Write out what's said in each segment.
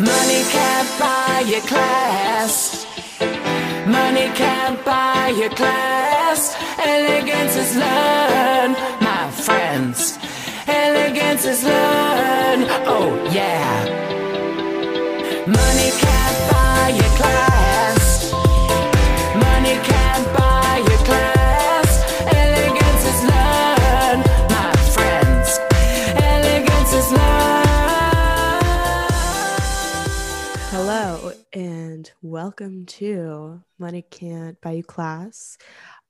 Money can't buy your class. Money can't buy your class. Elegance is learned, my friends. Elegance is learned, oh yeah. Money can't buy your class. Money can't buy your class. Elegance is learned, my friends. Elegance is learned. Hello and welcome to Money Can't Buy You Class.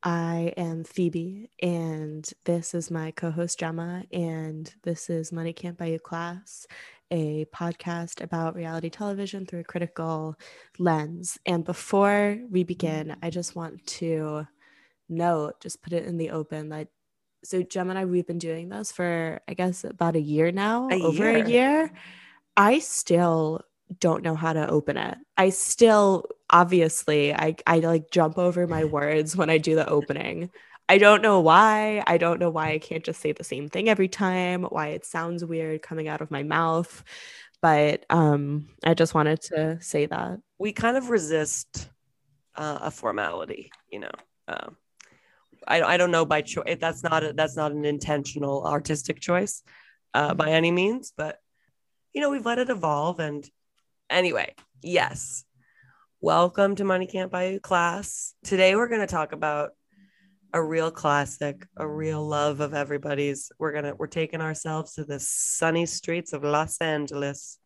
I am Phoebe, and this is my co-host Gemma, and this is Money Can't Buy You Class, a podcast about reality television through a critical lens. And before we begin, I just want to note, just put it in the open, that so Gemma and I, we've been doing this for, I guess, about a year now, over a year. I still don't know how to open it. I still... Obviously, I like jump over my words when I do the opening. I don't know why. I don't know why I can't just say the same thing every time, why it sounds weird coming out of my mouth. But I just wanted to say that. We kind of resist a formality, you know. I don't know by choice. That's not an intentional artistic choice by any means. But, you know, we've let it evolve. And anyway, yes. Welcome to Money Can't Buy You Class. Today we're going to talk about a real classic, a real love of everybody's. We're taking ourselves to the sunny streets of Los Angeles,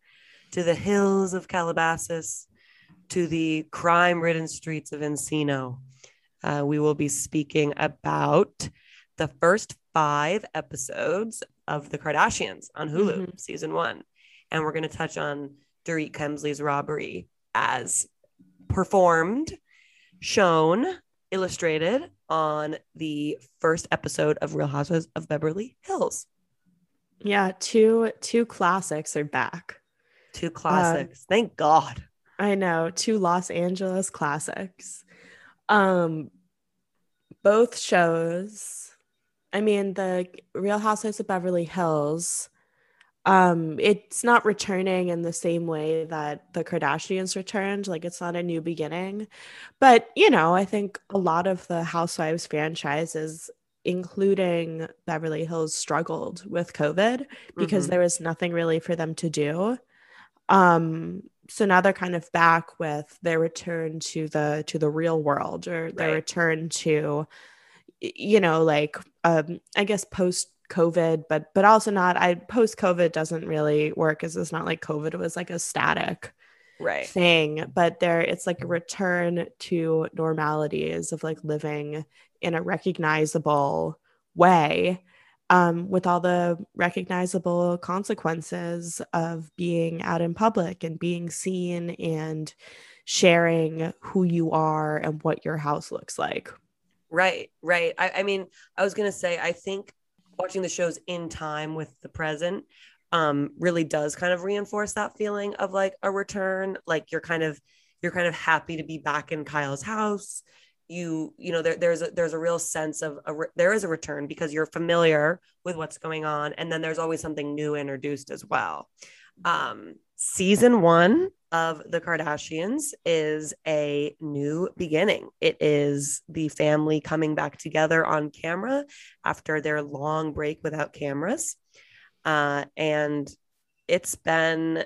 to the hills of Calabasas, to the crime-ridden streets of Encino. We will be speaking about the first 5 episodes of The Kardashians on Hulu, season 1, and we're going to touch on Dorit Kemsley's robbery as performed, shown, illustrated on the first episode of Real Housewives of Beverly Hills. Yeah, two classics are back. Two classics. Thank God. I know, 2 Los Angeles classics. Both shows, I mean, the Real Housewives of Beverly Hills, it's not returning in the same way that the Kardashians returned. Like, it's not a new beginning, but you know, I think a lot of the Housewives franchises, including Beverly Hills, struggled with COVID because there was nothing really for them to do. So now they're kind of back with their return to the real world, or their return to, you know, like, I guess post-COVID, but also not. Post-COVID doesn't really work, because it's not like COVID was like a static thing, but it's like a return to normalities of like living in a recognizable way, with all the recognizable consequences of being out in public and being seen and sharing who you are and what your house looks like. Right. I mean, I was going to say, I think watching the shows in time with the present really does kind of reinforce that feeling of like a return. Like, you're kind of happy to be back in Kyle's house. You know, there's a real sense of there is a return, because you're familiar with what's going on. And then there's always something new introduced as well. Season 1 of The Kardashians is a new beginning. It is the family coming back together on camera after their long break without cameras. And it's been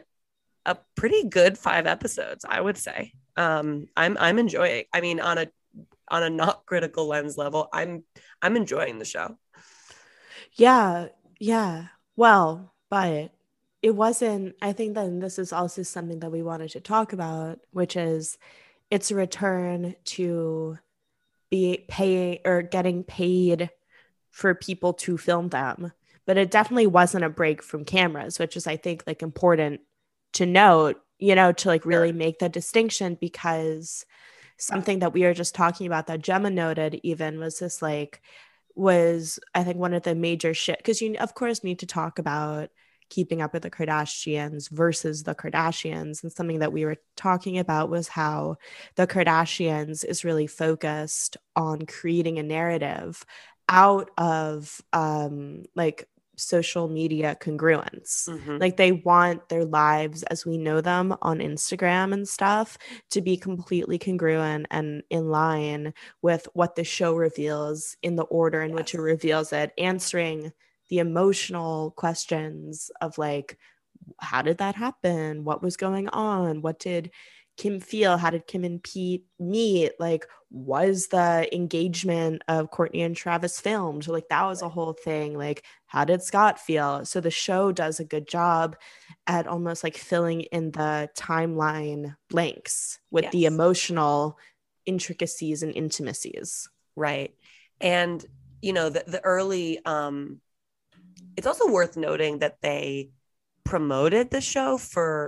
a pretty good 5 episodes, I would say. I'm enjoying. I mean, on a not critical lens level, I'm enjoying the show. Yeah. Well, but it wasn't, I think then this is also something that we wanted to talk about, which is it's a return to be paying or getting paid for people to film them. But it definitely wasn't a break from cameras, which is, I think, like, important to note, you know, to like really make the distinction, because something that we were just talking about that Gemma noted even was this, like, was, I think, one of the major shifts, because you of course need to talk about Keeping Up with the Kardashians versus the Kardashians. And something that we were talking about was how the Kardashians is really focused on creating a narrative out of like social media congruence. Mm-hmm. Like they want their lives as we know them on Instagram and stuff to be completely congruent and in line with what the show reveals in the order in which it reveals it, answering the emotional questions of like, how did that happen? What was going on? What did Kim feel? How did Kim and Pete meet? Like, was the engagement of Kourtney and Travis filmed? Like, that was a whole thing. Like, how did Scott feel? So the show does a good job at almost like filling in the timeline blanks with the emotional intricacies and intimacies. Right. And, you know, the early, it's also worth noting that they promoted the show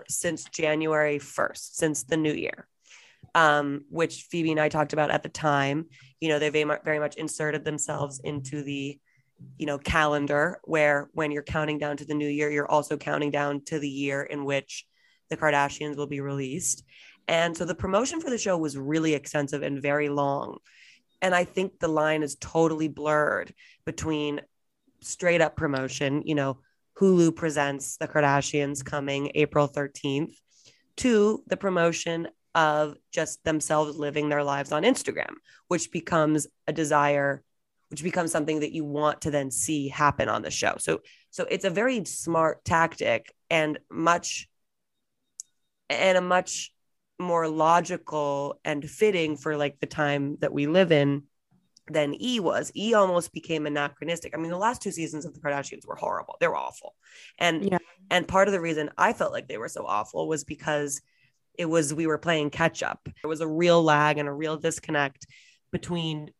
since January 1st, since the new year, which Phoebe and I talked about at the time. You know, they very much inserted themselves into the, you know, calendar where when you're counting down to the new year, you're also counting down to the year in which the Kardashians will be released. And so the promotion for the show was really extensive and very long. And I think the line is totally blurred between straight up promotion, you know, Hulu presents The Kardashians coming April 13th, to the promotion of just themselves living their lives on Instagram, which becomes a desire, which becomes something that you want to then see happen on the show. So it's a very smart tactic and a much more logical and fitting for like the time that we live in than E was. E almost became anachronistic. I mean, the last two seasons of the Kardashians were horrible. They were awful. And part of the reason I felt like they were so awful was because we were playing catch up. There was a real lag and a real disconnect between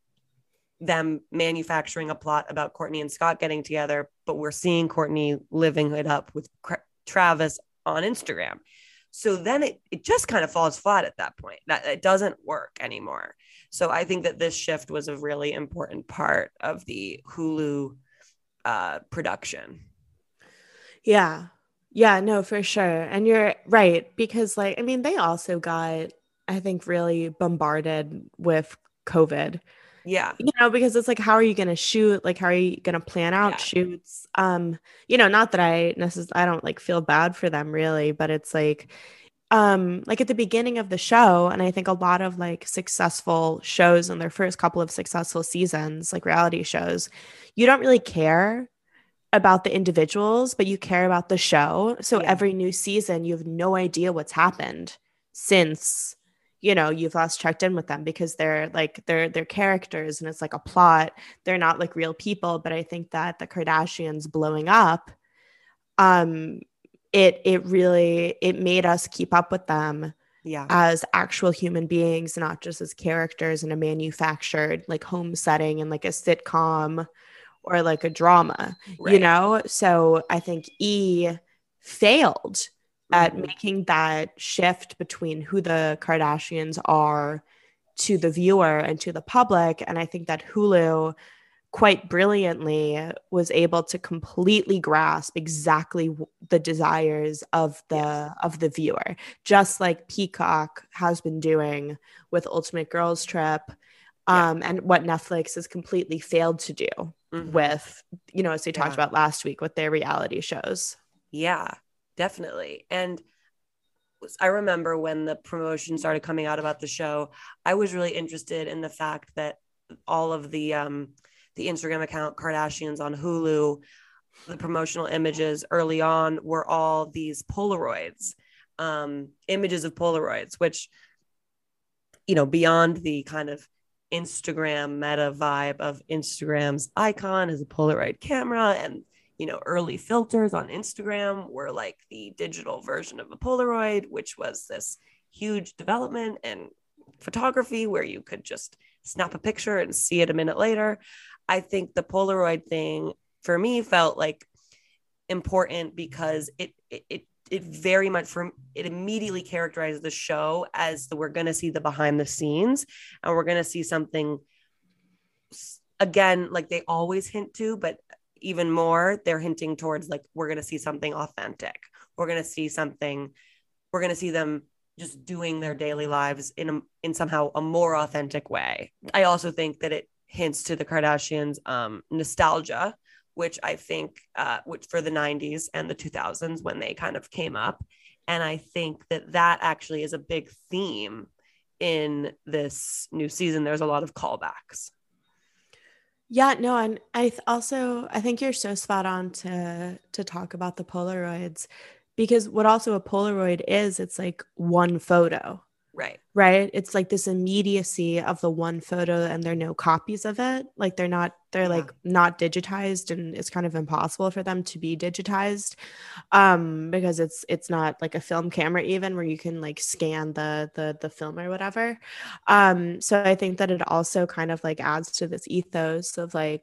them manufacturing a plot about Kourtney and Scott getting together, but we're seeing Kourtney living it up with Travis on Instagram. So then it just kind of falls flat at that point. That it doesn't work anymore. So I think that this shift was a really important part of the Hulu production. Yeah. Yeah, no, for sure. And you're right. Because like, I mean, they also got, I think, really bombarded with COVID. Yeah. You know, because it's like, how are you going to shoot? Like, how are you going to plan out shoots? You know, not that I don't like feel bad for them really, but it's like at the beginning of the show. And I think a lot of like successful shows in their first couple of successful seasons, like reality shows, you don't really care about the individuals, but you care about the show. So every new season, you have no idea what's happened since, you know, you've last checked in with them, because they're characters and it's like a plot. They're not like real people. But I think that the Kardashians blowing up, it really made us keep up with them as actual human beings, not just as characters in a manufactured like home setting and like a sitcom or like a drama, you know? So I think E failed at making that shift between who the Kardashians are to the viewer and to the public. And I think that Hulu quite brilliantly was able to completely grasp exactly the desires of the viewer, just like Peacock has been doing with Ultimate Girls Trip, and what Netflix has completely failed to do with, you know, as we talked about last week with their reality shows. Yeah, definitely. And I remember when the promotion started coming out about the show, I was really interested in the fact that all of the Instagram account Kardashians on Hulu, the promotional images early on were all these Polaroids, images of Polaroids, which, you know, beyond the kind of Instagram meta vibe of Instagram's icon as a Polaroid camera and, you know, early filters on Instagram were like the digital version of a Polaroid, which was this huge development in photography where you could just snap a picture and see it a minute later. I think the Polaroid thing for me felt like important because it very much it immediately characterized the show as we're going to see the behind the scenes and we're going to see something again, like they always hint to, but even more they're hinting towards like, we're going to see something authentic. We're going to see them just doing their daily lives in somehow a more authentic way. I also think that it hints to the Kardashians' nostalgia, which I think, which for the 90s and the 2000s when they kind of came up. And I think that that actually is a big theme in this new season. There's a lot of callbacks. Yeah, no. And I think you're so spot on to talk about the Polaroids, because what also a Polaroid is, it's like one photo. Right. It's like this immediacy of the one photo, and there are no copies of it. Like they're not digitized, and it's kind of impossible for them to be digitized, because it's not like a film camera even where you can like scan the film or whatever. So I think that it also kind of like adds to this ethos of like,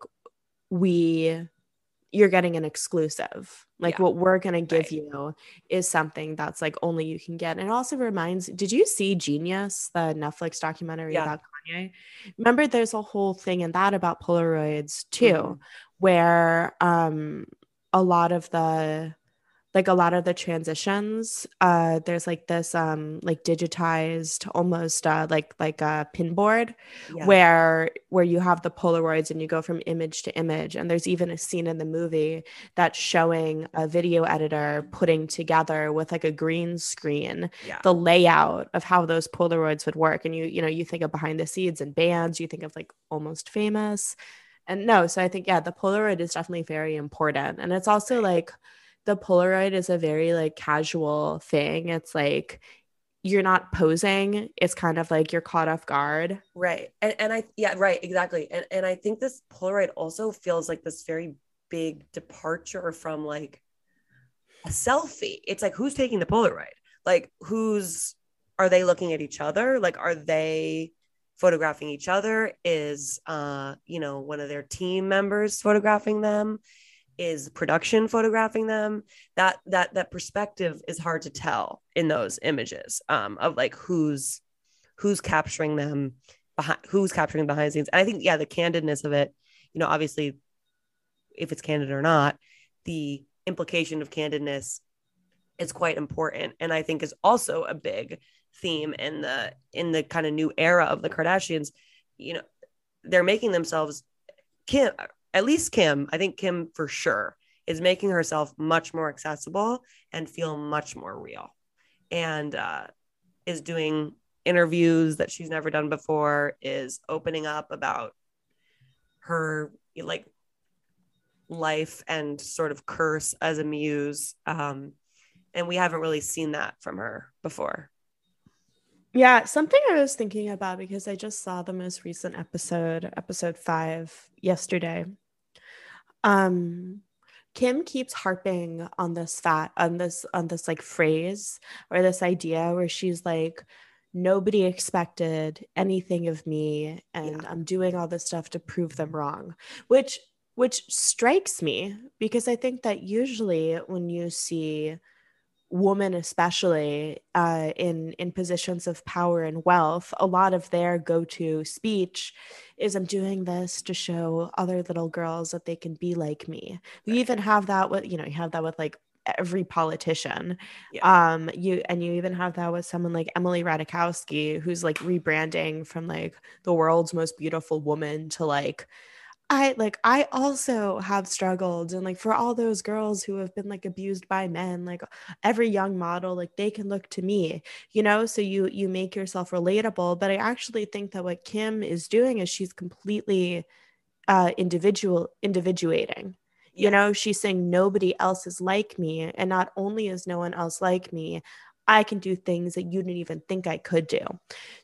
you're getting an exclusive. Like what we're going to give you is something that's like only you can get. And it also reminds, did you see Genius, the Netflix documentary about Kanye? Remember, there's a whole thing in that about Polaroids too, where a lot of the transitions, there's like this like digitized almost like a pinboard where you have the Polaroids and you go from image to image. And there's even a scene in the movie that's showing a video editor putting together with like a green screen the layout of how those Polaroids would work. And you think of behind the scenes and bands, you think of like Almost Famous. And no, so I think the Polaroid is definitely very important. And it's also like the Polaroid is a very like casual thing. It's like you're not posing. It's kind of like you're caught off guard. Right. And I, exactly. And I think this Polaroid also feels like this very big departure from like a selfie. It's like, who's taking the Polaroid? Like are they looking at each other? Like, are they photographing each other? Is, one of their team members photographing them? Is production photographing them? That perspective is hard to tell in those images of like who's capturing them, behind the scenes. And I think the candidness of it, obviously, if it's candid or not, the implication of candidness is quite important, and I think is also a big theme in the kind of new era of the Kardashians. They're making themselves at least Kim, I think Kim for sure, is making herself much more accessible and feel much more real, and is doing interviews that she's never done before, is opening up about her like life and sort of curse as a muse. And we haven't really seen that from her before. Yeah, something I was thinking about, because I just saw the most recent episode 5, yesterday. Kim keeps harping on this like phrase or this idea where she's like, nobody expected anything of me, and I'm doing all this stuff to prove them wrong, which strikes me, because I think that usually when you see women, especially in positions of power and wealth, a lot of their go-to speech is, I'm doing this to show other little girls that they can be like me. Right. You even have that with, you have that with like every politician. Yeah. You even have that with someone like Emily Ratajkowski, who's like rebranding from like the world's most beautiful woman to like, I also have struggled, and like for all those girls who have been like abused by men, like every young model, like they can look to me, so you make yourself relatable. But I actually think that what Kim is doing is she's completely individuating. She's saying nobody else is like me, and not only is no one else like me, I can do things that you didn't even think I could do.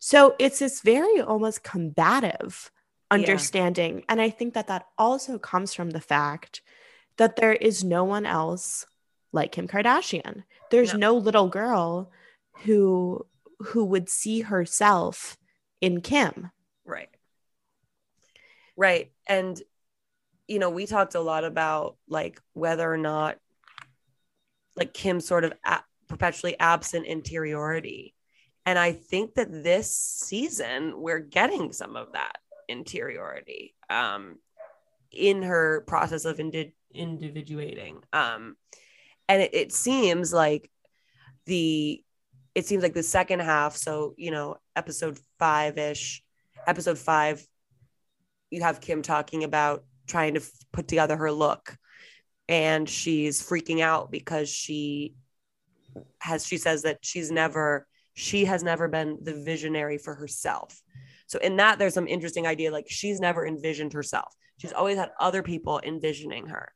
So it's this very almost combative understanding. Yeah. And I think that also comes from the fact that there is no one else like Kim Kardashian. There's no little girl who would see herself in Kim. Right. And, we talked a lot about like whether or not like Kim's sort of perpetually absent interiority. And I think that this season we're getting some of that interiority in her process of individuating, and it seems like the second half, so episode 5, you have Kim talking about trying to put together her look, and she's freaking out because she says that she has never been the visionary for herself. So in that, there's some interesting idea, like she's never envisioned herself. She's always had other people envisioning her.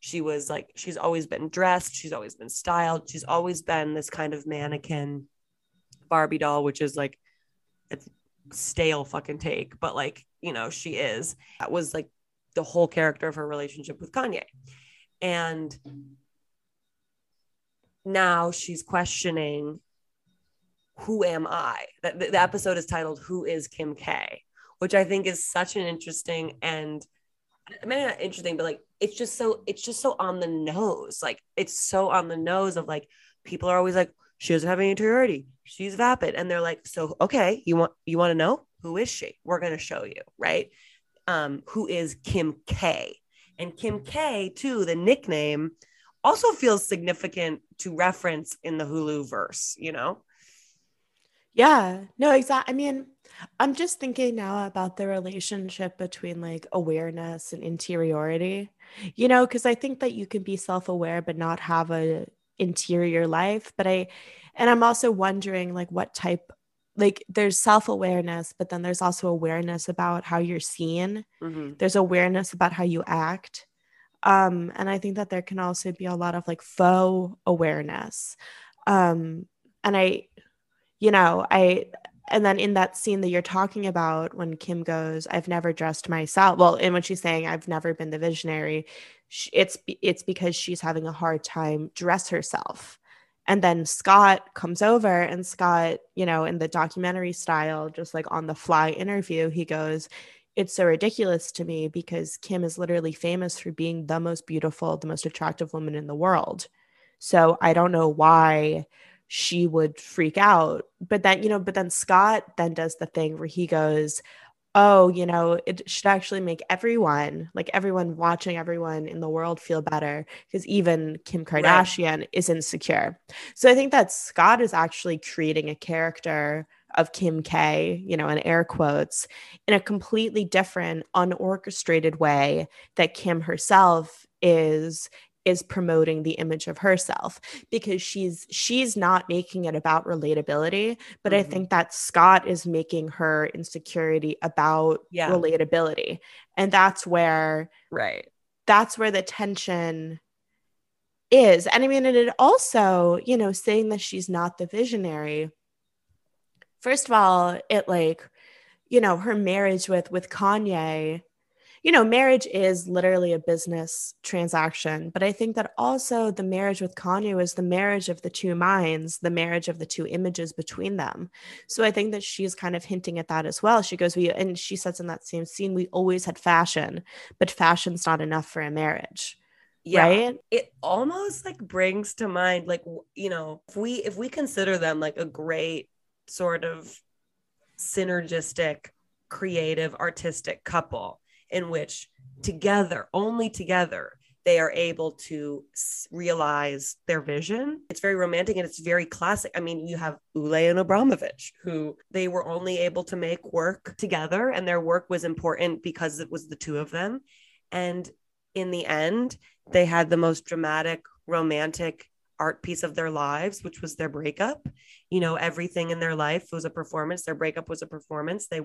She was like, she's always been dressed. She's always been styled. She's always been this kind of mannequin Barbie doll, which is like a stale fucking take, but like, you know, she is. That was like the whole character of her relationship with Kanye. And now she's questioning, who am I? The episode is titled Who is Kim K, which I think is such an interesting and maybe not interesting, but like, it's just so on the nose. Like it's so on the nose of like, people are always like, she doesn't have any interiority. She's vapid. And they're like, so, okay, you want to know who is she? We're going to show you. Right. Who is Kim K? And Kim K too, the nickname also feels significant to reference in the Hulu verse, you know? Yeah, no, exactly. I mean, I'm just thinking now about the relationship between like awareness and interiority, you know, because I think that you can be self-aware but not have an interior life. And I'm also wondering like what type, like there's self-awareness, but then there's also awareness about how you're seen. Mm-hmm. There's awareness about how you act. And I think that there can also be a lot of like faux awareness. And then in that scene that you're talking about when Kim goes, I've never dressed myself. Well, and when she's saying I've never been the visionary, it's because she's having a hard time dress herself. And then Scott comes over and Scott, you know, in the documentary style, just like on the fly interview, he goes, it's so ridiculous to me because Kim is literally famous for being the most beautiful, the most attractive woman in the world. So I don't know why she would freak out. But then Scott then does the thing where he goes, oh, you know, it should actually make everyone watching, everyone in the world feel better because even Kim Kardashian is insecure. So I think that Scott is actually creating a character of Kim K, you know, in air quotes, in a completely different, unorchestrated way that Kim herself is promoting the image of herself because she's not making it about relatability, but I think that Scott is making her insecurity about relatability. And that's where the tension is. And I mean, and it also, you know, saying that she's not the visionary, first of all, it like, you know, her marriage with Kanye, you know, marriage is literally a business transaction, but I think that also the marriage with Kanye was the marriage of the two minds, the marriage of the two images between them. So I think that she's kind of hinting at that as well. She goes, and she says in that same scene, we always had fashion, but fashion's not enough for a marriage. Yeah. Right? It almost like brings to mind, like, you know, if we consider them like a great sort of synergistic, creative, artistic couple, in which together, only together, they are able to realize their vision. It's very romantic and it's very classic. I mean, you have Ulay and Abramović, who they were only able to make work together, and their work was important because it was the two of them. And in the end, they had the most dramatic, romantic art piece of their lives, which was their breakup. You know, everything in their life was a performance. Their breakup was a performance. They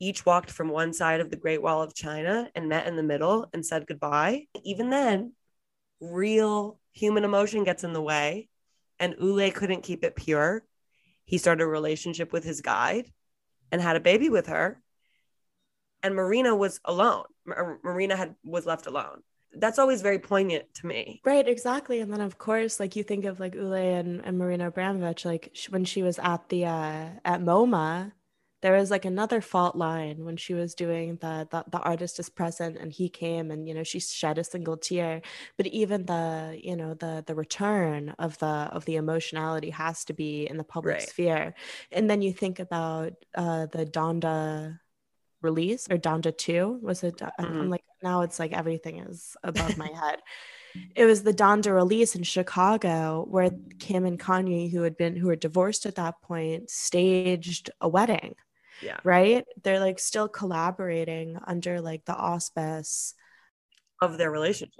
each walked from one side of the Great Wall of China and met in the middle and said goodbye. Even then, real human emotion gets in the way, and Ulay couldn't keep it pure. He started a relationship with his guide and had a baby with her. And Marina was alone. Marina was left alone. That's always very poignant to me. Right, exactly. And then of course, like you think of like Ulay and Marina Abramović, like when she was at the at MoMA, there was like another fault line when she was doing the artist is present and he came and, you know, she shed a single tear, but even the, you know, the return of the emotionality has to be in the public sphere. And then you think about the Donda release or Donda 2 was it? I'm like, now it's like everything is above my head. It was the Donda release in Chicago where Kim and Kanye, who were divorced at that point, staged a wedding. Yeah. Right? They're like still collaborating under like the auspice of their relationship.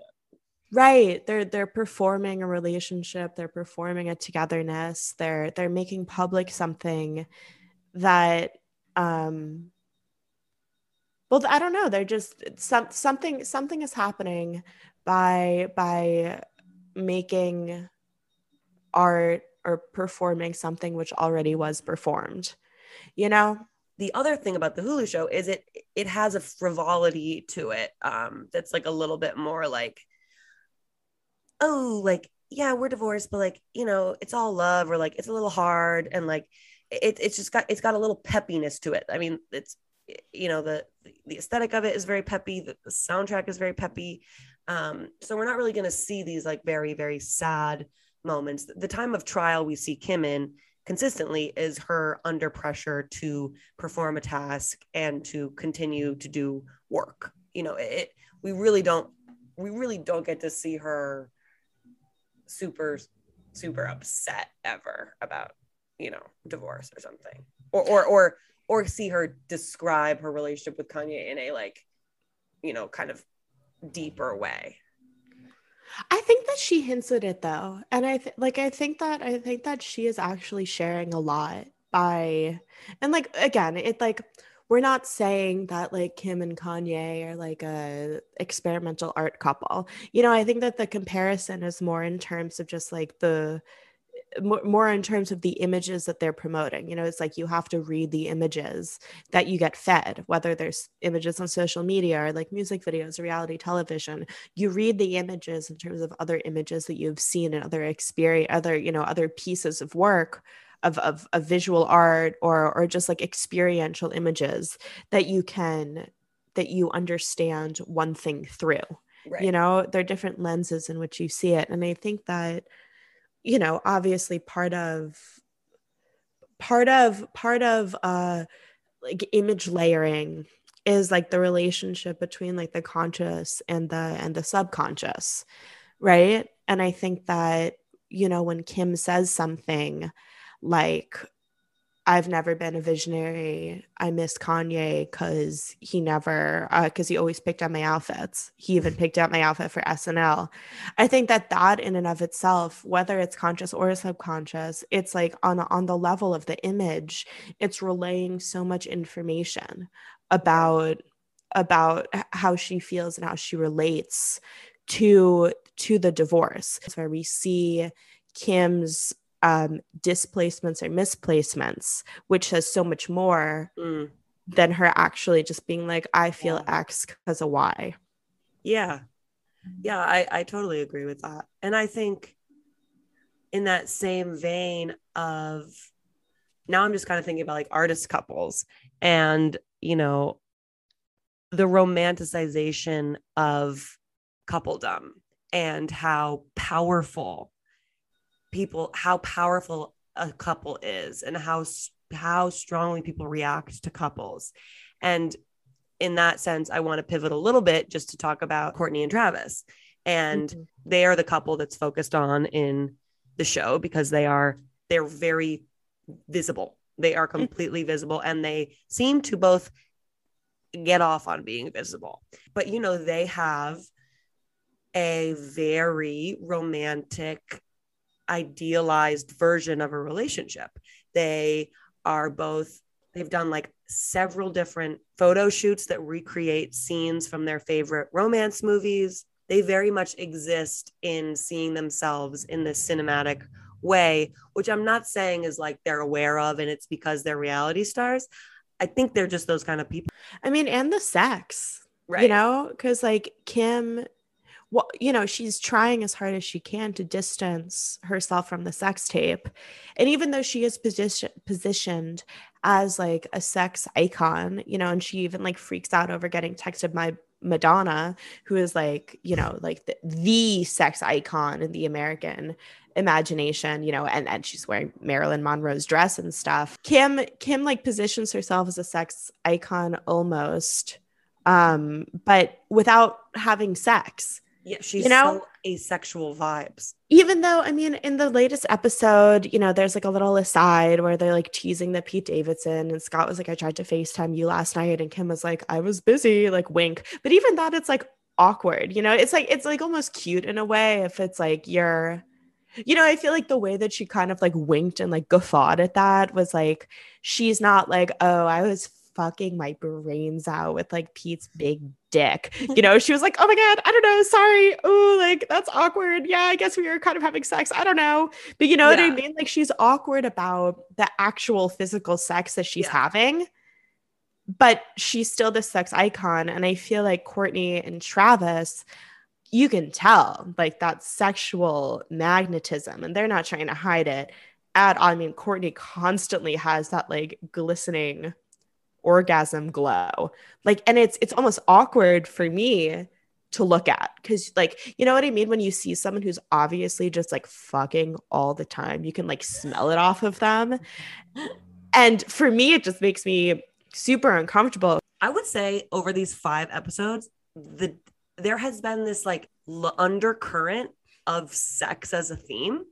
Right. They're performing a relationship. They're performing a togetherness. They're making public something that, well, I don't know. They're just something is happening by making art or performing something which already was performed, you know? The other thing about the Hulu show is it has a frivolity to it that's like a little bit more like, oh, like, yeah, we're divorced, but like, you know, it's all love, or like, it's a little hard, and like, it's got a little peppiness to it. I mean, it's, you know, the aesthetic of it is very peppy. The soundtrack is very peppy. So we're not really going to see these like very, very sad moments. The time of trial we see Kim in consistently is her under pressure to perform a task and to continue to do work. You know, we really don't get to see her super, super upset ever about, you know, divorce or something, or see her describe her relationship with Kanye in a, like, you know, kind of deeper way. I think that she hints at it though. And I think that she is actually sharing a lot we're not saying that like Kim and Kanye are like a experimental art couple. You know, I think that the comparison is more in terms of just like more in terms of the images that they're promoting. You know, it's like you have to read the images that you get fed, whether there's images on social media or like music videos or reality television. You read the images in terms of other images that you've seen and other experience, other, you know, other pieces of work of visual art or just like experiential images that you understand one thing through. Right. You know, there are different lenses in which you see it. And I think that, you know, obviously part of like image layering is like the relationship between like the conscious and the subconscious. Right. And I think that, you know, when Kim says something like, I've never been a visionary, I miss Kanye because he always picked out my outfits. He even picked out my outfit for SNL. I think that in and of itself, whether it's conscious or subconscious, it's like on the level of the image, it's relaying so much information about how she feels and how she relates to the divorce. It's where we see Kim's displacements or misplacements, which says so much more than her actually just being like, I feel X because of Y. Yeah, I totally agree with that. And I think in that same vein of, now I'm just kind of thinking about like artist couples and, you know, the romanticization of coupledom and how powerful a couple is and how strongly people react to couples. And in that sense, I want to pivot a little bit just to talk about Kourtney and Travis. And they are the couple that's focused on in the show because they're very visible. They are completely visible, and they seem to both get off on being visible. But, you know, they have a very romantic, idealized version of a relationship. They've done like several different photo shoots that recreate scenes from their favorite romance movies. They very much exist in seeing themselves in this cinematic way, which I'm not saying is like they're aware of and it's because they're reality stars. I think they're just those kind of people. I mean, and the sex, right? You know, because like Kim, well, you know, she's trying as hard as she can to distance herself from the sex tape. And even though she is positioned as like a sex icon, you know, and she even like freaks out over getting texted by Madonna, who is like, you know, like the sex icon in the American imagination, you know, and she's wearing Marilyn Monroe's dress and stuff. Kim like positions herself as a sex icon almost, but without having sex. Yeah, she's, you know, so asexual vibes. Even though, I mean, in the latest episode, you know, there's like a little aside where they're like teasing that Pete Davidson, and Scott was like, I tried to FaceTime you last night, and Kim was like, I was busy, like, wink. But even that, it's like, awkward, you know? It's like almost cute in a way if it's like you're, you know, I feel like the way that she kind of like winked and like guffawed at that was like, she's not like, oh, I was fucking my brains out with like Pete's big dick. You know, she was like, oh my God, I don't know. Sorry. Oh, like that's awkward. Yeah, I guess we were kind of having sex. I don't know. But you know what I mean? Like she's awkward about the actual physical sex that she's having, but she's still this sex icon. And I feel like Kourtney and Travis, you can tell like that sexual magnetism and they're not trying to hide it at all. I mean, Kourtney constantly has that like glistening orgasm glow, like, and it's almost awkward for me to look at because like, you know what I mean? When you see someone who's obviously just like fucking all the time, you can like smell it off of them. And for me, it just makes me super uncomfortable. I would say over these 5 episodes, there has been this like undercurrent of sex as a theme,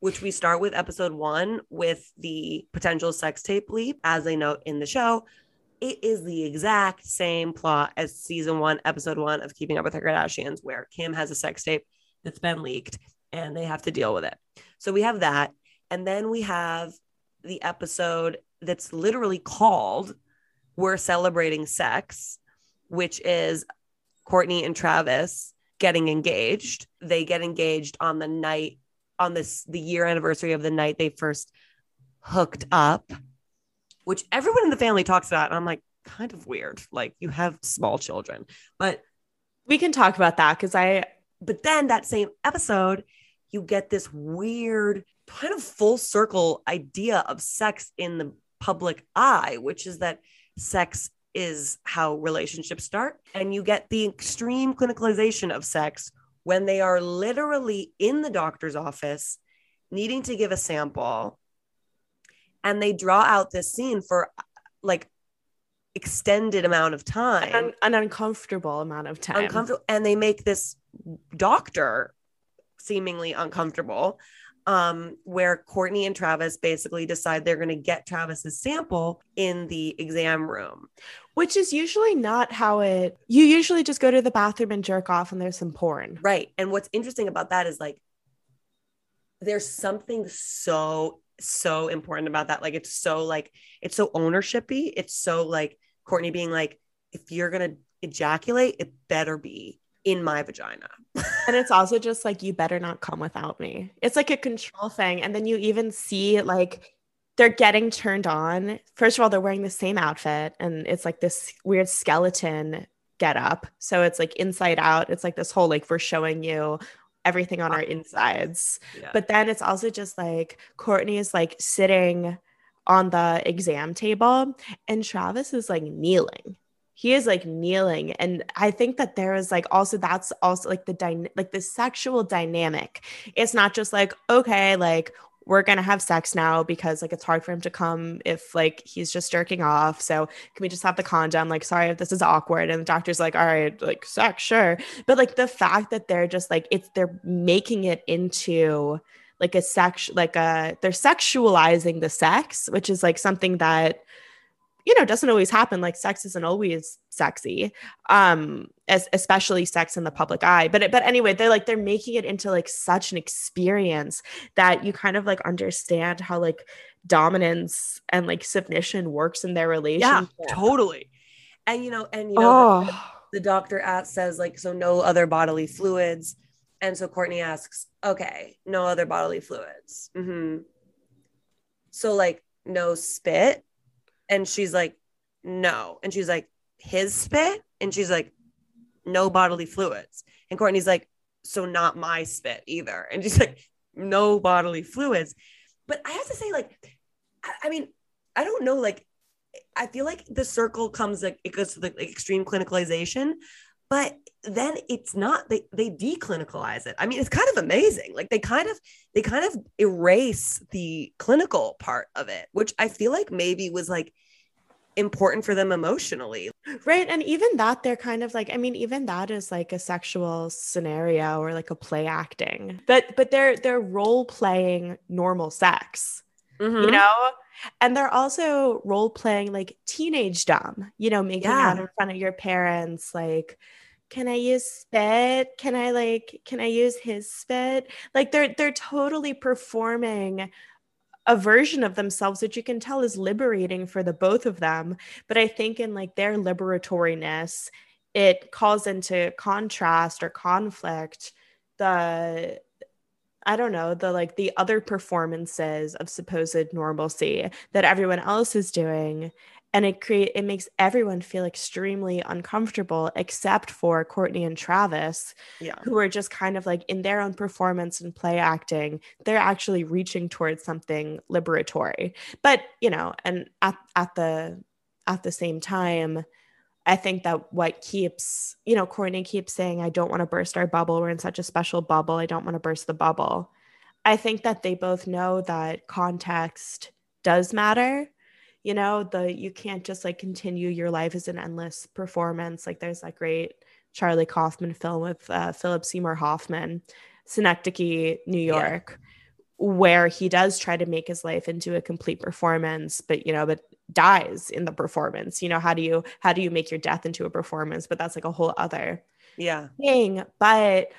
which we start with episode 1 with the potential sex tape leak. As they note in the show, it is the exact same plot as season 1, episode 1 of Keeping Up with the Kardashians, where Kim has a sex tape that's been leaked and they have to deal with it. So we have that. And then we have the episode that's literally called We're Celebrating Sex, which is Kourtney and Travis getting engaged. They get engaged on the night, on the year anniversary of the night they first hooked up, which everyone in the family talks about. And I'm like, kind of weird. Like you have small children, but we can talk about that. But then that same episode, you get this weird kind of full circle idea of sex in the public eye, which is that sex is how relationships start. And you get the extreme clinicalization of sex when they are literally in the doctor's office needing to give a sample. And they draw out this scene for like extended amount of time. An uncomfortable amount of time. And they make this doctor seemingly uncomfortable, where Kourtney and Travis basically decide they're going to get Travis's sample in the exam room. Which is usually not how you usually just go to the bathroom and jerk off and there's some porn. Right. And what's interesting about that is like, there's something so, so important about that. Like, it's so ownership-y. It's so like Kourtney being like, if you're going to ejaculate, it better be in my vagina. And it's also just like, you better not come without me. It's like a control thing. And then you even see like they're getting turned on. First of all, they're wearing the same outfit and it's like this weird skeleton get up. So it's like inside out. It's like this whole, like, we're showing you everything on our insides. Yeah. But then it's also just like Kourtney is like sitting on the exam table and Travis is like kneeling. He is like kneeling. And I think that there is like also, that's also like the sexual dynamic. It's not just like, okay, like we're going to have sex now because like it's hard for him to come if like he's just jerking off. So can we just have the condom? Like, sorry if this is awkward. And the doctor's like, all right, like sex, sure. But like the fact that they're just like, they're making it into like a sex, they're sexualizing the sex, which is like something that, you know, doesn't always happen. Like sex isn't always sexy, especially sex in the public eye. But anyway, they're making it into like such an experience that you kind of like understand how like dominance and like submission works in their relationship. Yeah, totally. And you know, the doctor says like, so no other bodily fluids. And so Kourtney asks, okay, no other bodily fluids. Mm-hmm. So like no spit. And she's like, no. And she's like, his spit? And she's like, no bodily fluids. And Kourtney's like, so not my spit either. And she's like, no bodily fluids. But I have to say, like, I mean, I don't know. Like, I feel like the circle comes, like, it goes to the extreme clinicalization, but then it's not, they declinicalize it. I mean, it's kind of amazing. Like they kind of erase the clinical part of it, which I feel like maybe was like important for them emotionally. Right. And even that they're kind of like, I mean, even that is like a sexual scenario or like a play acting, but they're role playing normal sex, mm-hmm. you know? And they're also role playing like teenage dumb, you know, making out in front of your parents, like, can I use spit? Can I use his spit? Like they're totally performing a version of themselves that you can tell is liberating for the both of them. But I think in like their liberatoriness, it calls into contrast or conflict the, I don't know, the like the other performances of supposed normalcy that everyone else is doing. And it makes everyone feel extremely uncomfortable except for Kourtney and Travis, who are just kind of like in their own performance and play acting. They're actually reaching towards something liberatory. But, you know, and at the same time, I think that what keeps, you know, Kourtney keeps saying, I don't want to burst our bubble. We're in such a special bubble. I don't want to burst the bubble. I think that they both know that context does matter. You know, you can't just like continue your life as an endless performance. Like there's that great Charlie Kaufman film with Philip Seymour Hoffman, Synecdoche, New York, where he does try to make his life into a complete performance, but dies in the performance. You know, how do you make your death into a performance? But that's like a whole other thing. But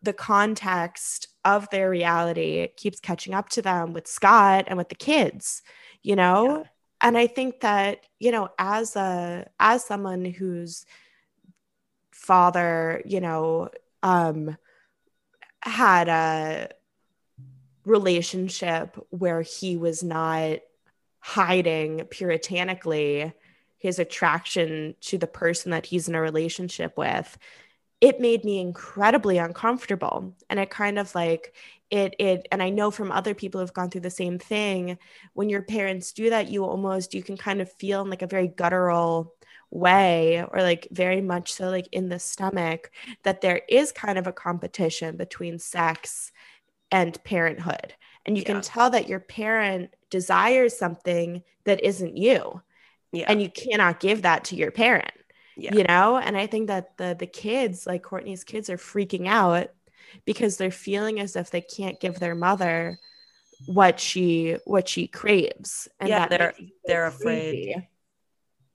the context of their reality, it keeps catching up to them with Scott and with the kids, you know? Yeah. And I think that, you know, as someone whose father, you know, had a relationship where he was not hiding puritanically his attraction to the person that he's in a relationship with, it made me incredibly uncomfortable. And it kind of like it, and I know from other people who've gone through the same thing, when your parents do that, you can kind of feel in like a very guttural way, or like very much so like in the stomach, that there is kind of a competition between sex and parenthood. And you can tell that your parent desires something that isn't you, and you cannot give that to your parent. Yeah. You know, and I think that the kids, like Kourtney's kids, are freaking out because they're feeling as if they can't give their mother what she craves. And they're afraid.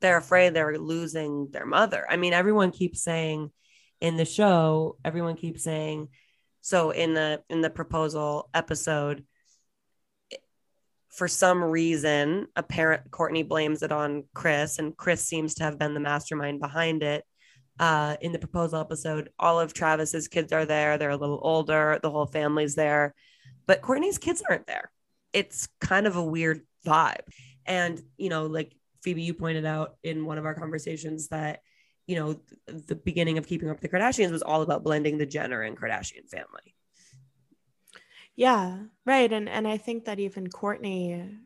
They're afraid they're losing their mother. I mean, everyone keeps saying in the show, so in the proposal episode, for some reason, Kourtney blames it on Kris, and Kris seems to have been the mastermind behind it. In the proposal episode, all of Travis's kids are there. They're a little older. The whole family's there, but Kourtney's kids aren't there. It's kind of a weird vibe. And, you know, like Phoebe, you pointed out in one of our conversations that, you know, the beginning of Keeping Up with the Kardashians was all about blending the Jenner and Kardashian family. Yeah, right. And I think that even Kourtney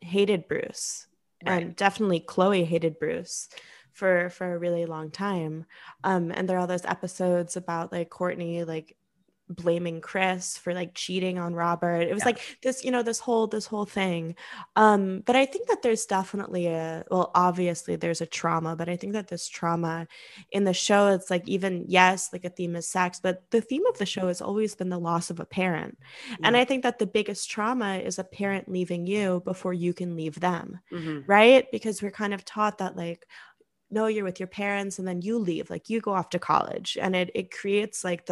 hated Bruce, and definitely Khloé hated Bruce for a really long time. And there are all those episodes about like Kourtney like blaming Kris for like cheating on Robert. It was like this, you know, this whole thing. But I think that there's definitely obviously there's a trauma, but I think that this trauma in the show, it's like, even, yes, like a theme is sex, but the theme of the show has always been the loss of a parent. Yeah. And I think that the biggest trauma is a parent leaving you before you can leave them. Mm-hmm. Right. Because we're kind of taught that like, no, you're with your parents and then you leave, like you go off to college, and it creates like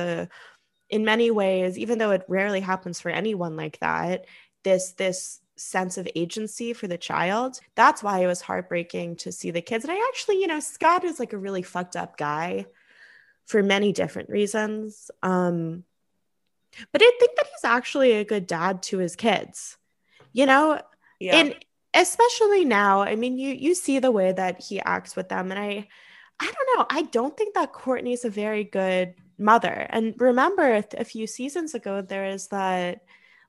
in many ways, even though it rarely happens for anyone like that, this sense of agency for the child. That's why it was heartbreaking to see the kids. And I actually, you know, Scott is like a really fucked up guy for many different reasons. But I think that he's actually a good dad to his kids, you know, and especially now. I mean, you see the way that he acts with them. And I don't know. I don't think that Kourtney's a very good mother. And remember, a few seasons ago, there is that,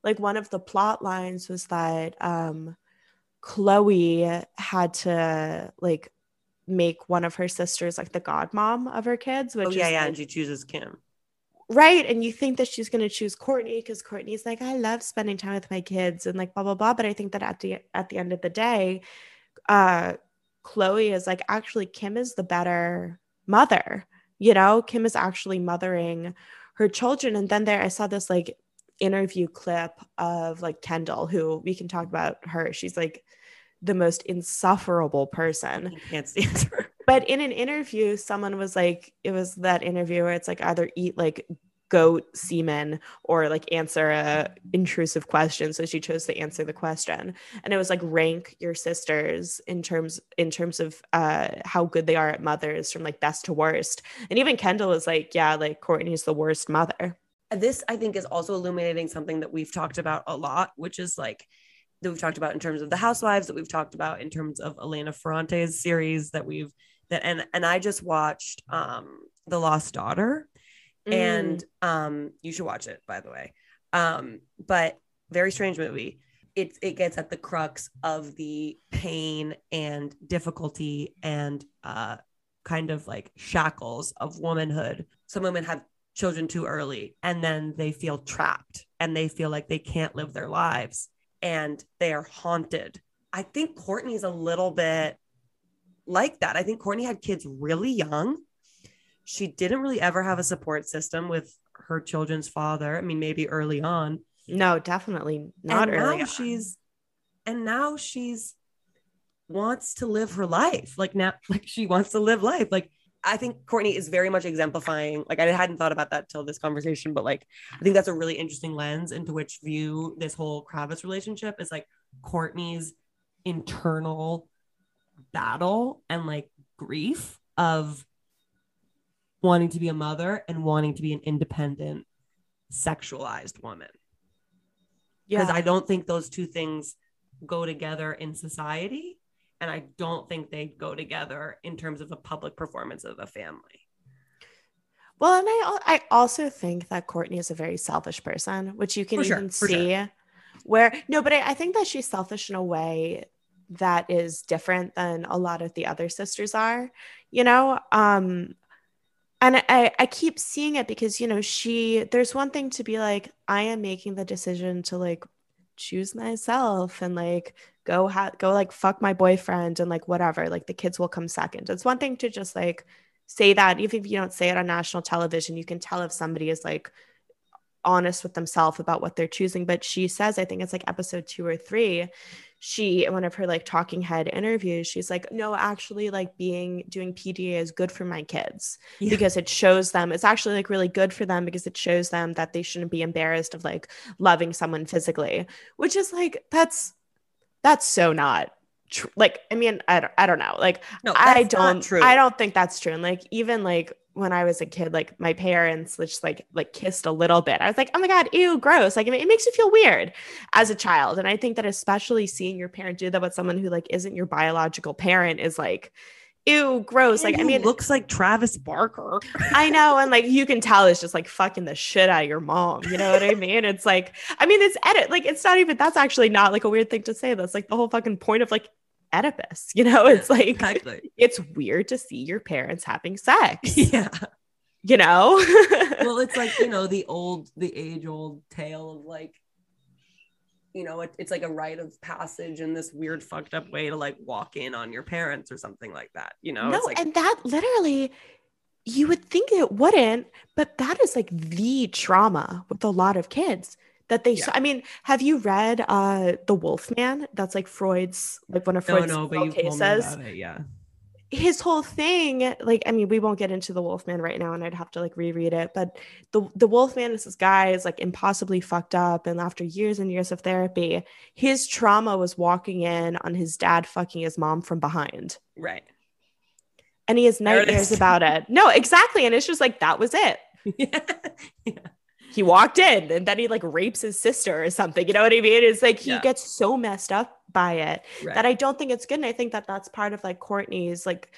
like, one of the plot lines was that Khloé had to like make one of her sisters like the godmom of her kids, which and she chooses Kim, right? And you think that she's going to choose Kourtney because Kourtney's like, I love spending time with my kids and like blah blah blah. But I think that at the end of the day, Khloé is like, actually Kim is the better mother. You know, Kim is actually mothering her children. And then I saw this like interview clip of like Kendall, who we can talk about her. She's like the most insufferable person. You can't stand her. But in an interview, someone was like, it was that interview where it's like either eat like goat semen or like answer a intrusive question. So she chose to answer the question. And it was like rank your sisters in terms of how good they are at mothers from like best to worst. And even Kendall was like, yeah, like Kourtney's the worst mother. This, I think, is also illuminating something that we've talked about a lot, which is like, that we've talked about in terms of the Housewives, that we've talked about in terms of Elena Ferrante's series and I just watched The Lost Daughter, and you should watch it, by the way. But very strange movie. It gets at the crux of the pain and difficulty and kind of like shackles of womanhood. Some women have children too early, and then they feel trapped and they feel like they can't live their lives. And they are haunted. I think Kourtney's a little bit like that. I think Kourtney had kids really young. She didn't really ever have a support system with her children's father. I mean, maybe early on. No, definitely not early on. Now she wants to live her life. She wants to live life. Like, I think Kourtney is very much exemplifying, like I hadn't thought about that till this conversation, but like, I think that's a really interesting lens into which view this whole Travis relationship is like Kourtney's internal battle and like grief of wanting to be a mother and wanting to be an independent sexualized woman. Yeah. Because I don't think those two things go together in society. And I don't think they go together in terms of a public performance of a family. Well, and I also think that Kourtney is a very selfish person, which you can I think that she's selfish in a way that is different than a lot of the other sisters are, you know? And I keep seeing it because, you know, there's one thing to be like, I am making the decision to like choose myself and like, go like fuck my boyfriend and like whatever, like the kids will come second. It's one thing to just like say that, even if you don't say it on national television, you can tell if somebody is like honest with themselves about what they're choosing. But she says, I think it's like episode 2 or 3, she, in one of her like talking head interviews, she's like, no, actually like doing PDA is good for my kids because it shows them, it's actually like really good for them because it shows them that they shouldn't be embarrassed of like loving someone physically, which is like, that's so not true. Like, I mean, I don't know. Like, no, I don't think that's true. And like, even like when I was a kid, like my parents just like kissed a little bit. I was like, oh my God, ew, gross. Like, it makes you feel weird as a child. And I think that especially seeing your parent do that with someone who like isn't your biological parent is like, ew, gross. Like, it looks like Travis Barker. I know. And like, you can tell it's just like fucking the shit out of your mom. You know what I mean? It's like, it's like, it's not even, that's actually not like a weird thing to say. That's like the whole fucking point of like Oedipus, you know, it's like, exactly. It's weird to see your parents having sex. Yeah. You know? Well, it's like, you know, the age old tale of like, you know, it's like a rite of passage in this weird fucked up way to like walk in on your parents or something like that, you know? No, it's like, and that literally, you would think it wouldn't, but that is like the trauma with a lot of kids that they, have you read The Wolfman? That's like Freud's, like one of Freud's cases. Yeah. His whole thing, like, we won't get into The Wolfman right now and I'd have to like reread it, but the Wolfman is this guy is like impossibly fucked up. And after years and years of therapy, his trauma was walking in on his dad fucking his mom from behind. Right. And he has nightmares about it. No, exactly. And it's just like, that was it. Yeah. He walked in and then he like rapes his sister or something. You know what I mean? It's like, he gets so messed up by it that I don't think it's good. And I think that that's part of like Kourtney's like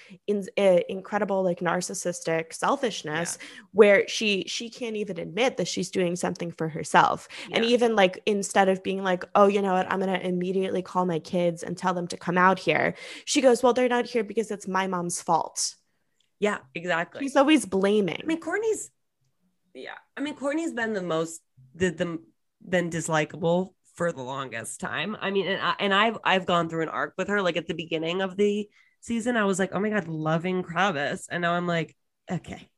incredible, like narcissistic selfishness where she can't even admit that she's doing something for herself. Yeah. And even like, instead of being like, oh, you know what, I'm going to immediately call my kids and tell them to come out here. She goes, well, they're not here because it's my mom's fault. Yeah, exactly. She's always blaming. Kourtney's been the most dislikable for the longest time. I've gone through an arc with her. Like at the beginning of the season, I was like, oh my God, loving Travis. And now I'm like, okay,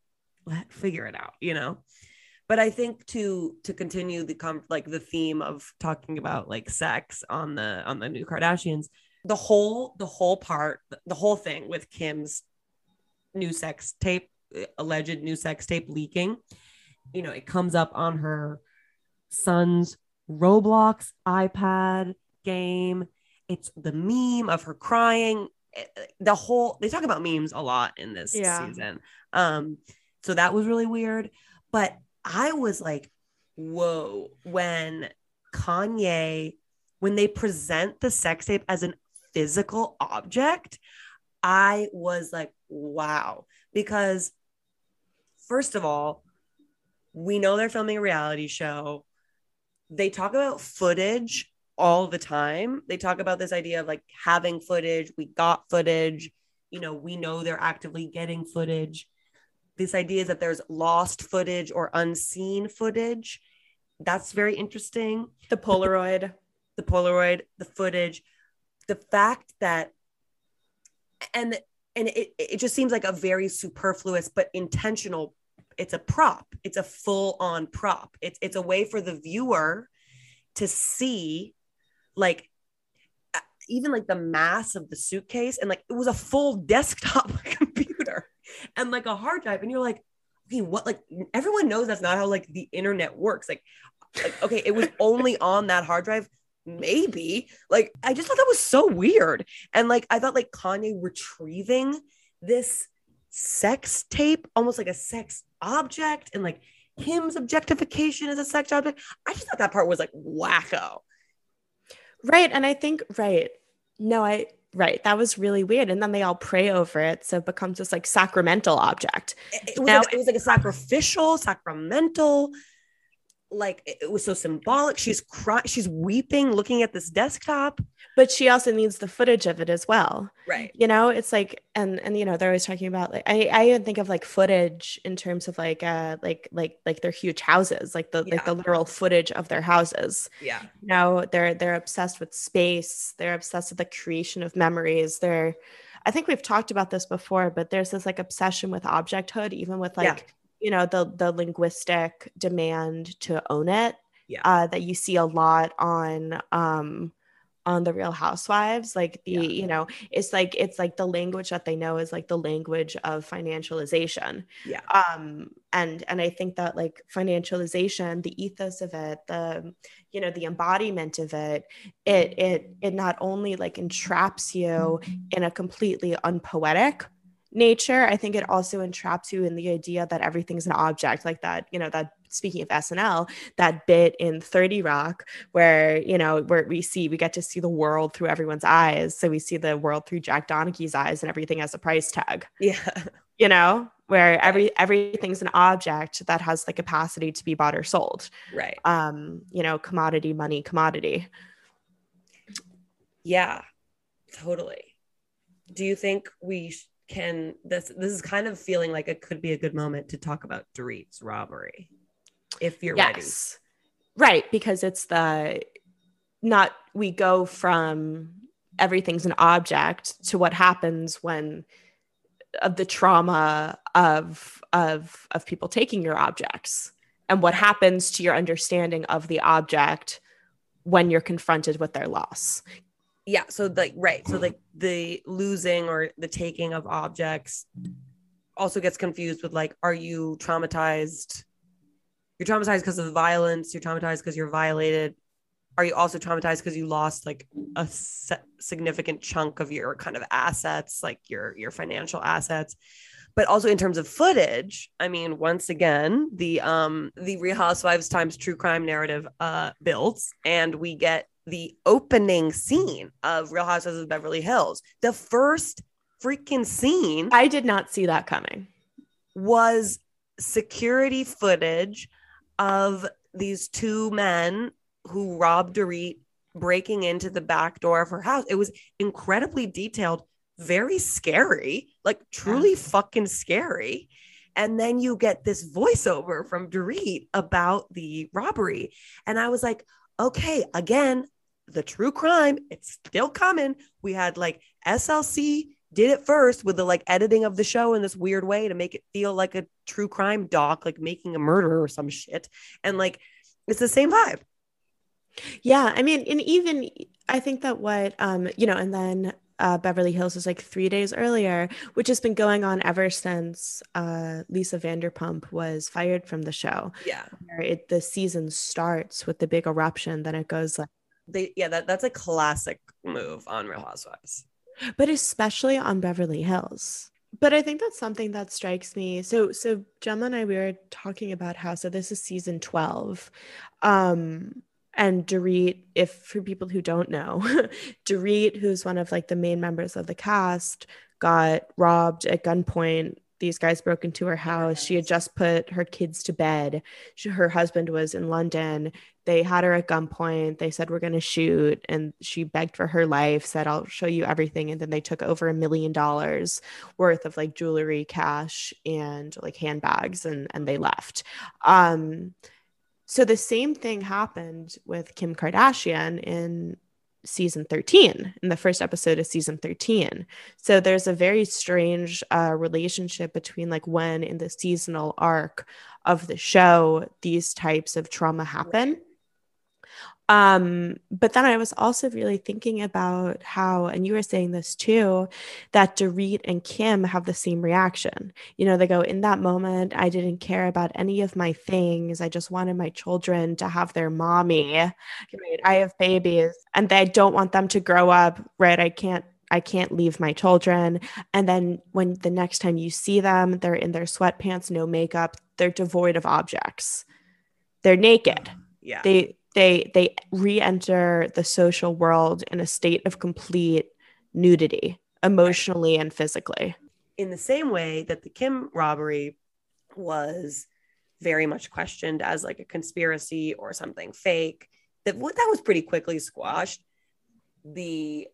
let's figure it out, you know? But I think to continue the theme of talking about like sex on the new Kardashians, the whole thing with Kim's new sex tape, alleged new sex tape leaking. You know, it comes up on her son's Roblox iPad game. It's the meme of her crying. The whole, they talk about memes a lot in this season. So that was really weird. But I was like, whoa, when Kanye, when they present the sex tape as an physical object, I was like, wow. Because first of all, we know they're filming a reality show. They talk about footage all the time. They talk about this idea of like having footage. We got footage. You know, we know they're actively getting footage. This idea is that there's lost footage or unseen footage. That's very interesting. The Polaroid, the footage, the fact that, and it just seems like a very superfluous, but intentional. It's a prop. It's a full on prop. It's a way for the viewer to see, like, even like the mass of the suitcase, and like it was a full desktop computer and like a hard drive, and you're like, okay, what? Like, everyone knows that's not how like the internet works. Like okay, it was only on that hard drive, maybe. Like, I just thought that was so weird, and like I thought like Kanye retrieving this sex tape, almost like a sex object, and like Kim's objectification as a sex object. I just thought that part was like wacko. Right. And I think, right. No, I, right. That was really weird. And then they all pray over it. So it becomes this like sacramental object. It was like a sacrificial, sacramental, like it was so symbolic. She's crying. She's weeping, looking at this desktop. But she also needs the footage of it as well. Right. You know, it's like, and, you know, they're always talking about like, I even think of like footage in terms of like their huge houses, like the literal footage of their houses. Yeah. You know, they're obsessed with space. They're obsessed with the creation of memories. I think we've talked about this before, but there's this like obsession with objecthood, even with like, you know, the linguistic demand to own it, that you see a lot on the Real Housewives, like you know, it's like the language that they know is like the language of financialization. Yeah. And I think that like financialization, the ethos of it, the, you know, the embodiment of it, it not only like entraps you in a completely unpoetic nature, I think it also entraps you in the idea that everything's an object, like that, you know, that, speaking of SNL, that bit in 30 Rock where, you know, where we get to see the world through everyone's eyes. So we see the world through Jack Donaghy's eyes, and everything has a price tag. Yeah. You know, where everything's an object that has the capacity to be bought or sold. Right. You know, commodity, money, commodity. Yeah, totally. Do you think we can, this is kind of feeling like it could be a good moment to talk about Dorit's robbery, if you're ready. Right, because it's we go from everything's an object to what happens when of the trauma of people taking your objects, and what happens to your understanding of the object when you're confronted with their loss. Yeah. So like, right. So like the losing or the taking of objects also gets confused with like, are you traumatized? You're traumatized because of the violence. You're traumatized because you're violated. Are you also traumatized because you lost like a significant chunk of your kind of assets, like your financial assets? But also in terms of footage, I mean, once again, the Real Housewives times true crime narrative builds, and we get the opening scene of Real Housewives of Beverly Hills. The first freaking scene. I did not see that coming. Was security footage of these two men who robbed Dorit breaking into the back door of her house. It was incredibly detailed, very scary, like truly fucking scary. And then you get this voiceover from Dorit about the robbery. And I was like, okay, again, the true crime, it's still coming. We had like SLC did it first with the like editing of the show in this weird way to make it feel like a true crime doc, like Making a Murderer or some shit. And like, it's the same vibe. Yeah. I mean, and even I think that what, you know, and then Beverly Hills was like 3 days earlier, which has been going on ever since Lisa Vanderpump was fired from the show. Yeah. Where the season starts with the big eruption, then it goes like. That's a classic move on Real Housewives. But especially on Beverly Hills. But I think that's something that strikes me. So Gemma and I, we were talking about how, so this is season 12. And Dorit, if for people who don't know, Dorit, who's one of like the main members of the cast, got robbed at gunpoint. These guys broke into her house. She had just put her kids to bed. Her husband was in London. They had her at gunpoint. They said, we're going to shoot. And she begged for her life, said, I'll show you everything. And then they took over $1 million worth of like jewelry, cash, and like handbags, and they left. So the same thing happened with Kim Kardashian in season 13, in the first episode of season 13. So there's a very strange relationship between like when in the seasonal arc of the show, these types of trauma happen. But then I was also really thinking about how, and you were saying this too, that Dorit and Kim have the same reaction. You know, they go, in that moment, I didn't care about any of my things. I just wanted my children to have their mommy. Right? I have babies and I don't want them to grow up. Right? I can't leave my children. And then when the next time you see them, they're in their sweatpants, no makeup, they're devoid of objects. They're naked. Yeah. They re-enter the social world in a state of complete nudity, emotionally and physically. In the same way that the Kim robbery was very much questioned as like a conspiracy or something fake, that was pretty quickly squashed. The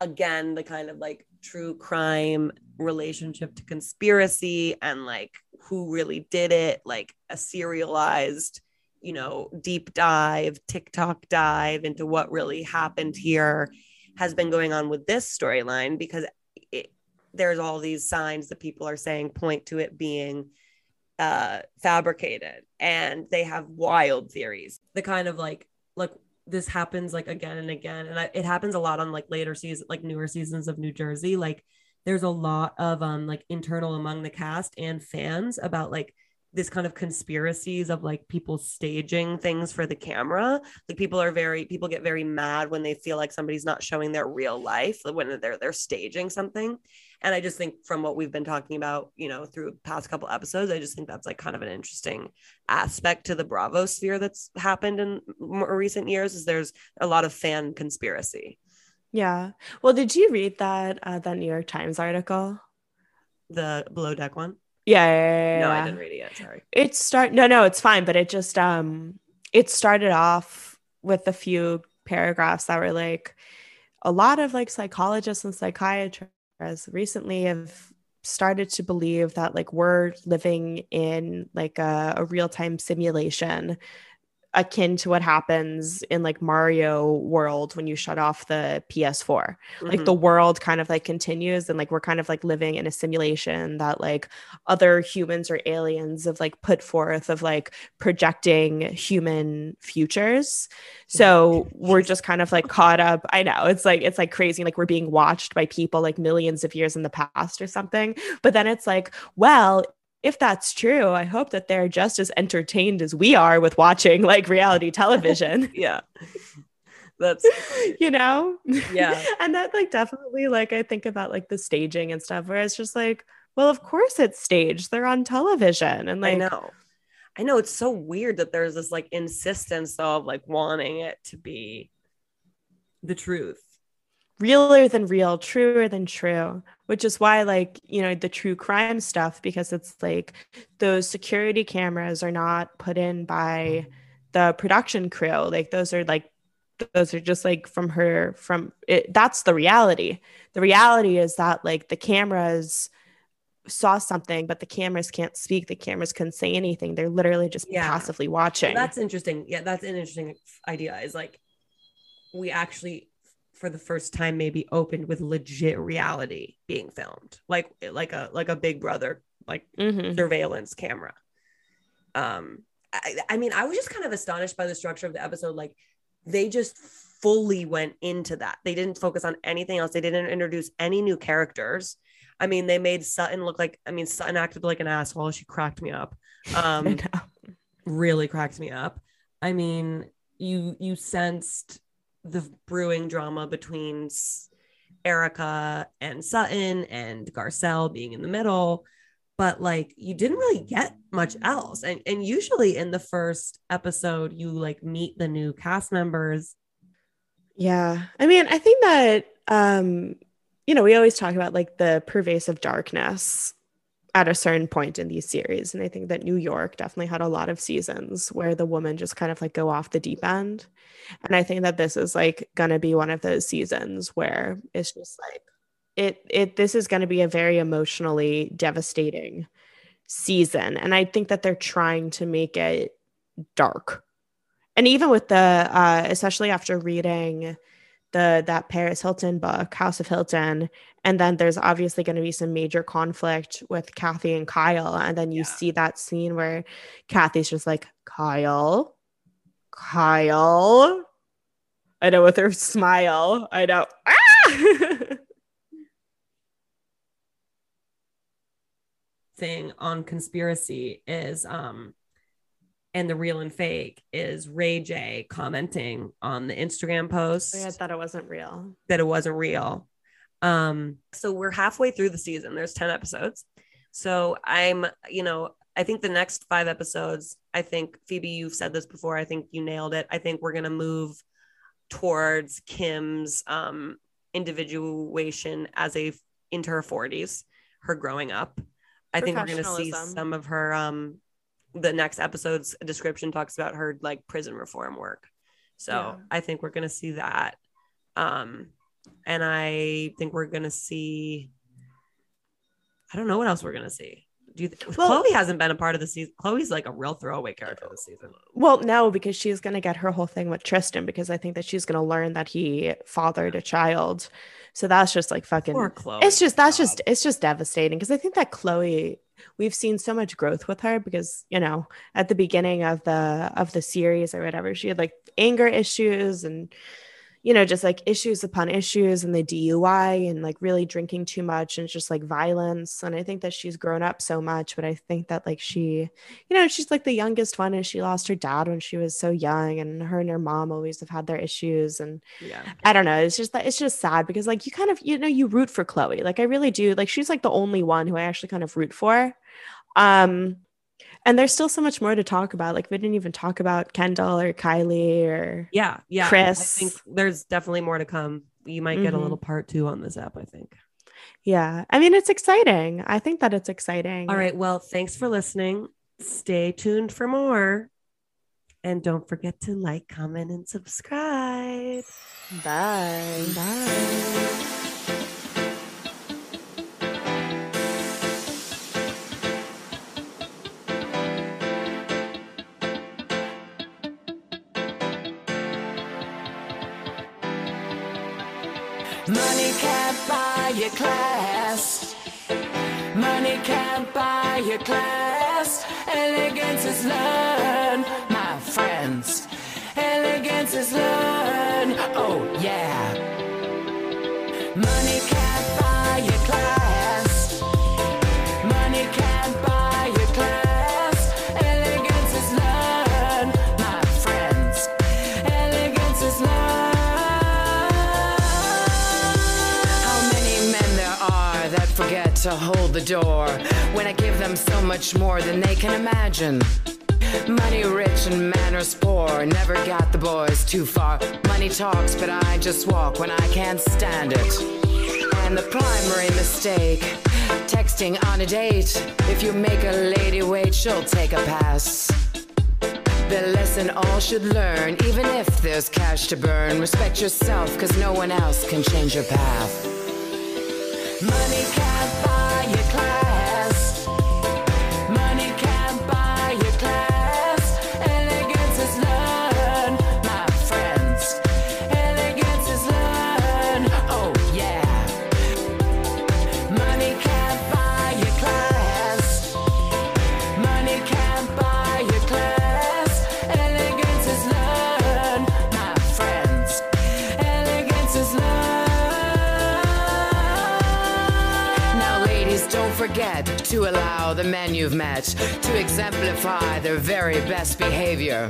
kind of like true crime relationship to conspiracy and like who really did it, like a serialized, you know, deep dive, TikTok dive into what really happened here has been going on with this storyline, because there's all these signs that people are saying point to it being fabricated, and they have wild theories. The kind of like, look, this happens like again and again. And it happens a lot on like later season, like newer seasons of New Jersey. Like there's a lot of like internal among the cast and fans about like this kind of conspiracies of like people staging things for the camera. Like people get very mad when they feel like somebody's not showing their real life, when they're staging something. And I just think from what we've been talking about, you know, through past couple episodes, I just think that's like kind of an interesting aspect to the Bravo sphere that's happened in more recent years, is there's a lot of fan conspiracy. Yeah. Well, did you read that New York Times article? The Below Deck one? Yeah. No, I didn't read it yet. Sorry. No, it's fine. But it just, it started off with a few paragraphs that were like, a lot of like psychologists and psychiatrists recently have started to believe that like we're living in like a real-time simulation akin to what happens in like Mario World when you shut off the PS4. Mm-hmm. Like the world kind of like continues, and like we're kind of like living in a simulation that like other humans or aliens have like put forth of like projecting human futures. So we're just kind of like caught up. I know it's like crazy. Like we're being watched by people like millions of years in the past or something. But then it's like, well, if that's true, I hope that they're just as entertained as we are with watching like reality television. Yeah. That's, you know? Yeah. And that like definitely, like I think about like the staging and stuff where it's just like, well, of course it's staged. They're on television. And like, I know it's so weird that there's this like insistence of like wanting it to be the truth. Realer than real, truer than true, which is why, like, you know, the true crime stuff, because it's like those security cameras are not put in by the production crew. Like those are just like from it. That's the reality. The reality is that like the cameras saw something, but the cameras can't speak. The cameras couldn't say anything. They're literally just passively watching. Well, that's interesting. Yeah. That's an interesting idea, is like, we actually, for the first time, maybe opened with legit reality being filmed, like a Big Brother, like surveillance camera. I mean, I was just kind of astonished by the structure of the episode. Like they just fully went into that. They didn't focus on anything else. They didn't introduce any new characters. I mean, they made Sutton look like, I mean, Sutton acted like an asshole. She cracked me up. Really cracked me up. I mean, you sensed the brewing drama between Erica and Sutton and Garcelle being in the middle, but like, you didn't really get much else. And usually in the first episode, you like meet the new cast members. Yeah. I mean, I think that, you know, we always talk about like the pervasive darkness at a certain point in these series. And I think that New York definitely had a lot of seasons where the women just kind of like go off the deep end. And I think that this is like going to be one of those seasons where it's just like, this is going to be a very emotionally devastating season. And I think that they're trying to make it dark. And even with the, especially after reading that Paris Hilton book, House of Hilton, and then there's obviously going to be some major conflict with Kathy and Kyle. And then you see that scene where Kathy's just like, Kyle. I know, with her smile. I know. Ah! Thing on conspiracy is, and the real and fake is Ray J commenting on the Instagram post. I thought it wasn't real. That it wasn't real. So we're halfway through the season. There's 10 episodes. So I think the next 5 episodes, I think, Phoebe, you've said this before. I think you nailed it. I think we're going to move towards Kim's individuation into her 40s, her growing up. I think we're going to see some of her, the next episode's description talks about her like prison reform work. So I think we're going to see that. And I think we're going to see, I don't know what else we're going to see. Khloé hasn't been a part of the season. Khloé's like a real throwaway character this season. Well, no, because she's going to get her whole thing with Tristan, because I think that she's going to learn that he fathered a child. So that's just like fucking, poor Khloé. It's just devastating. Cause I think that Khloé, we've seen so much growth with her, because, you know, at the beginning of the series or whatever, she had like anger issues and, you know, just like issues upon issues, and the DUI and like really drinking too much and just like violence. And I think that she's grown up so much, but I think that like she, you know, she's like the youngest one, and she lost her dad when she was so young, and her and her mom always have had their issues. And I don't know. It's just that it's just sad, because like you kind of, you know, you root for Khloé. Like I really do. Like she's like the only one who I actually kind of root for. And there's still so much more to talk about. Like we didn't even talk about Kendall or Kylie or Kris. I think there's definitely more to come. You might get a little part 2 on this app, I think. Yeah. I mean, it's exciting. I think that it's exciting. All right. Well, thanks for listening. Stay tuned for more. And don't forget to like, comment, and subscribe. Bye. Bye. Money can't buy your class. Money can't buy your class. Elegance is learned, my friends. Elegance is learned, oh yeah. Money can't buy your class. Money can't buy your class. Elegance is learned, my friends. Elegance is learned. Forget to hold the door when I give them so much more than they can imagine. Money rich and manners poor, never got the boys too far. Money talks, but I just walk when I can't stand it. And the primary mistake, texting on a date. If you make a lady wait, she'll take a pass. The lesson all should learn, even if there's cash to burn. Respect yourself, cause no one else can change your path. Money can't buy your class. Money can't buy your class. Elegance is learned, my friends. Elegance is learned, oh yeah. Money can't buy your class. Money can't buy your class. Elegance is learned, my friends. forget to allow the men you've met to exemplify their very best behavior.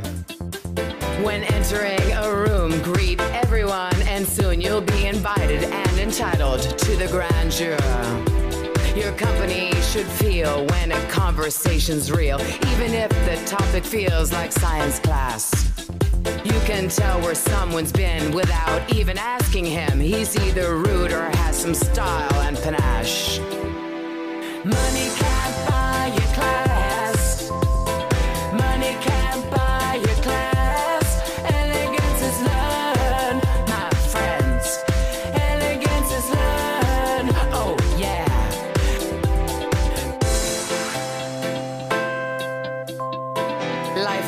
When entering a room, greet everyone, and soon you'll be invited and entitled to the grandeur. Your company should feel when a conversation's real, even if the topic feels like science class. You can tell where someone's been without even asking him. He's either rude or has some style and panache. Money can't buy your class. Money can't buy your class.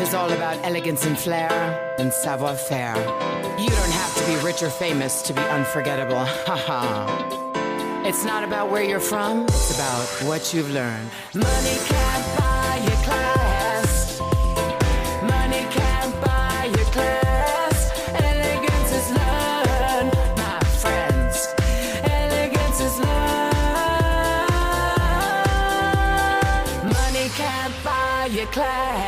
It's all about elegance and flair and savoir-faire. You don't have to be rich or famous to be unforgettable. Haha. It's not about where you're from, it's about what you've learned. Money can't buy your class. Money can't buy your class. Your class.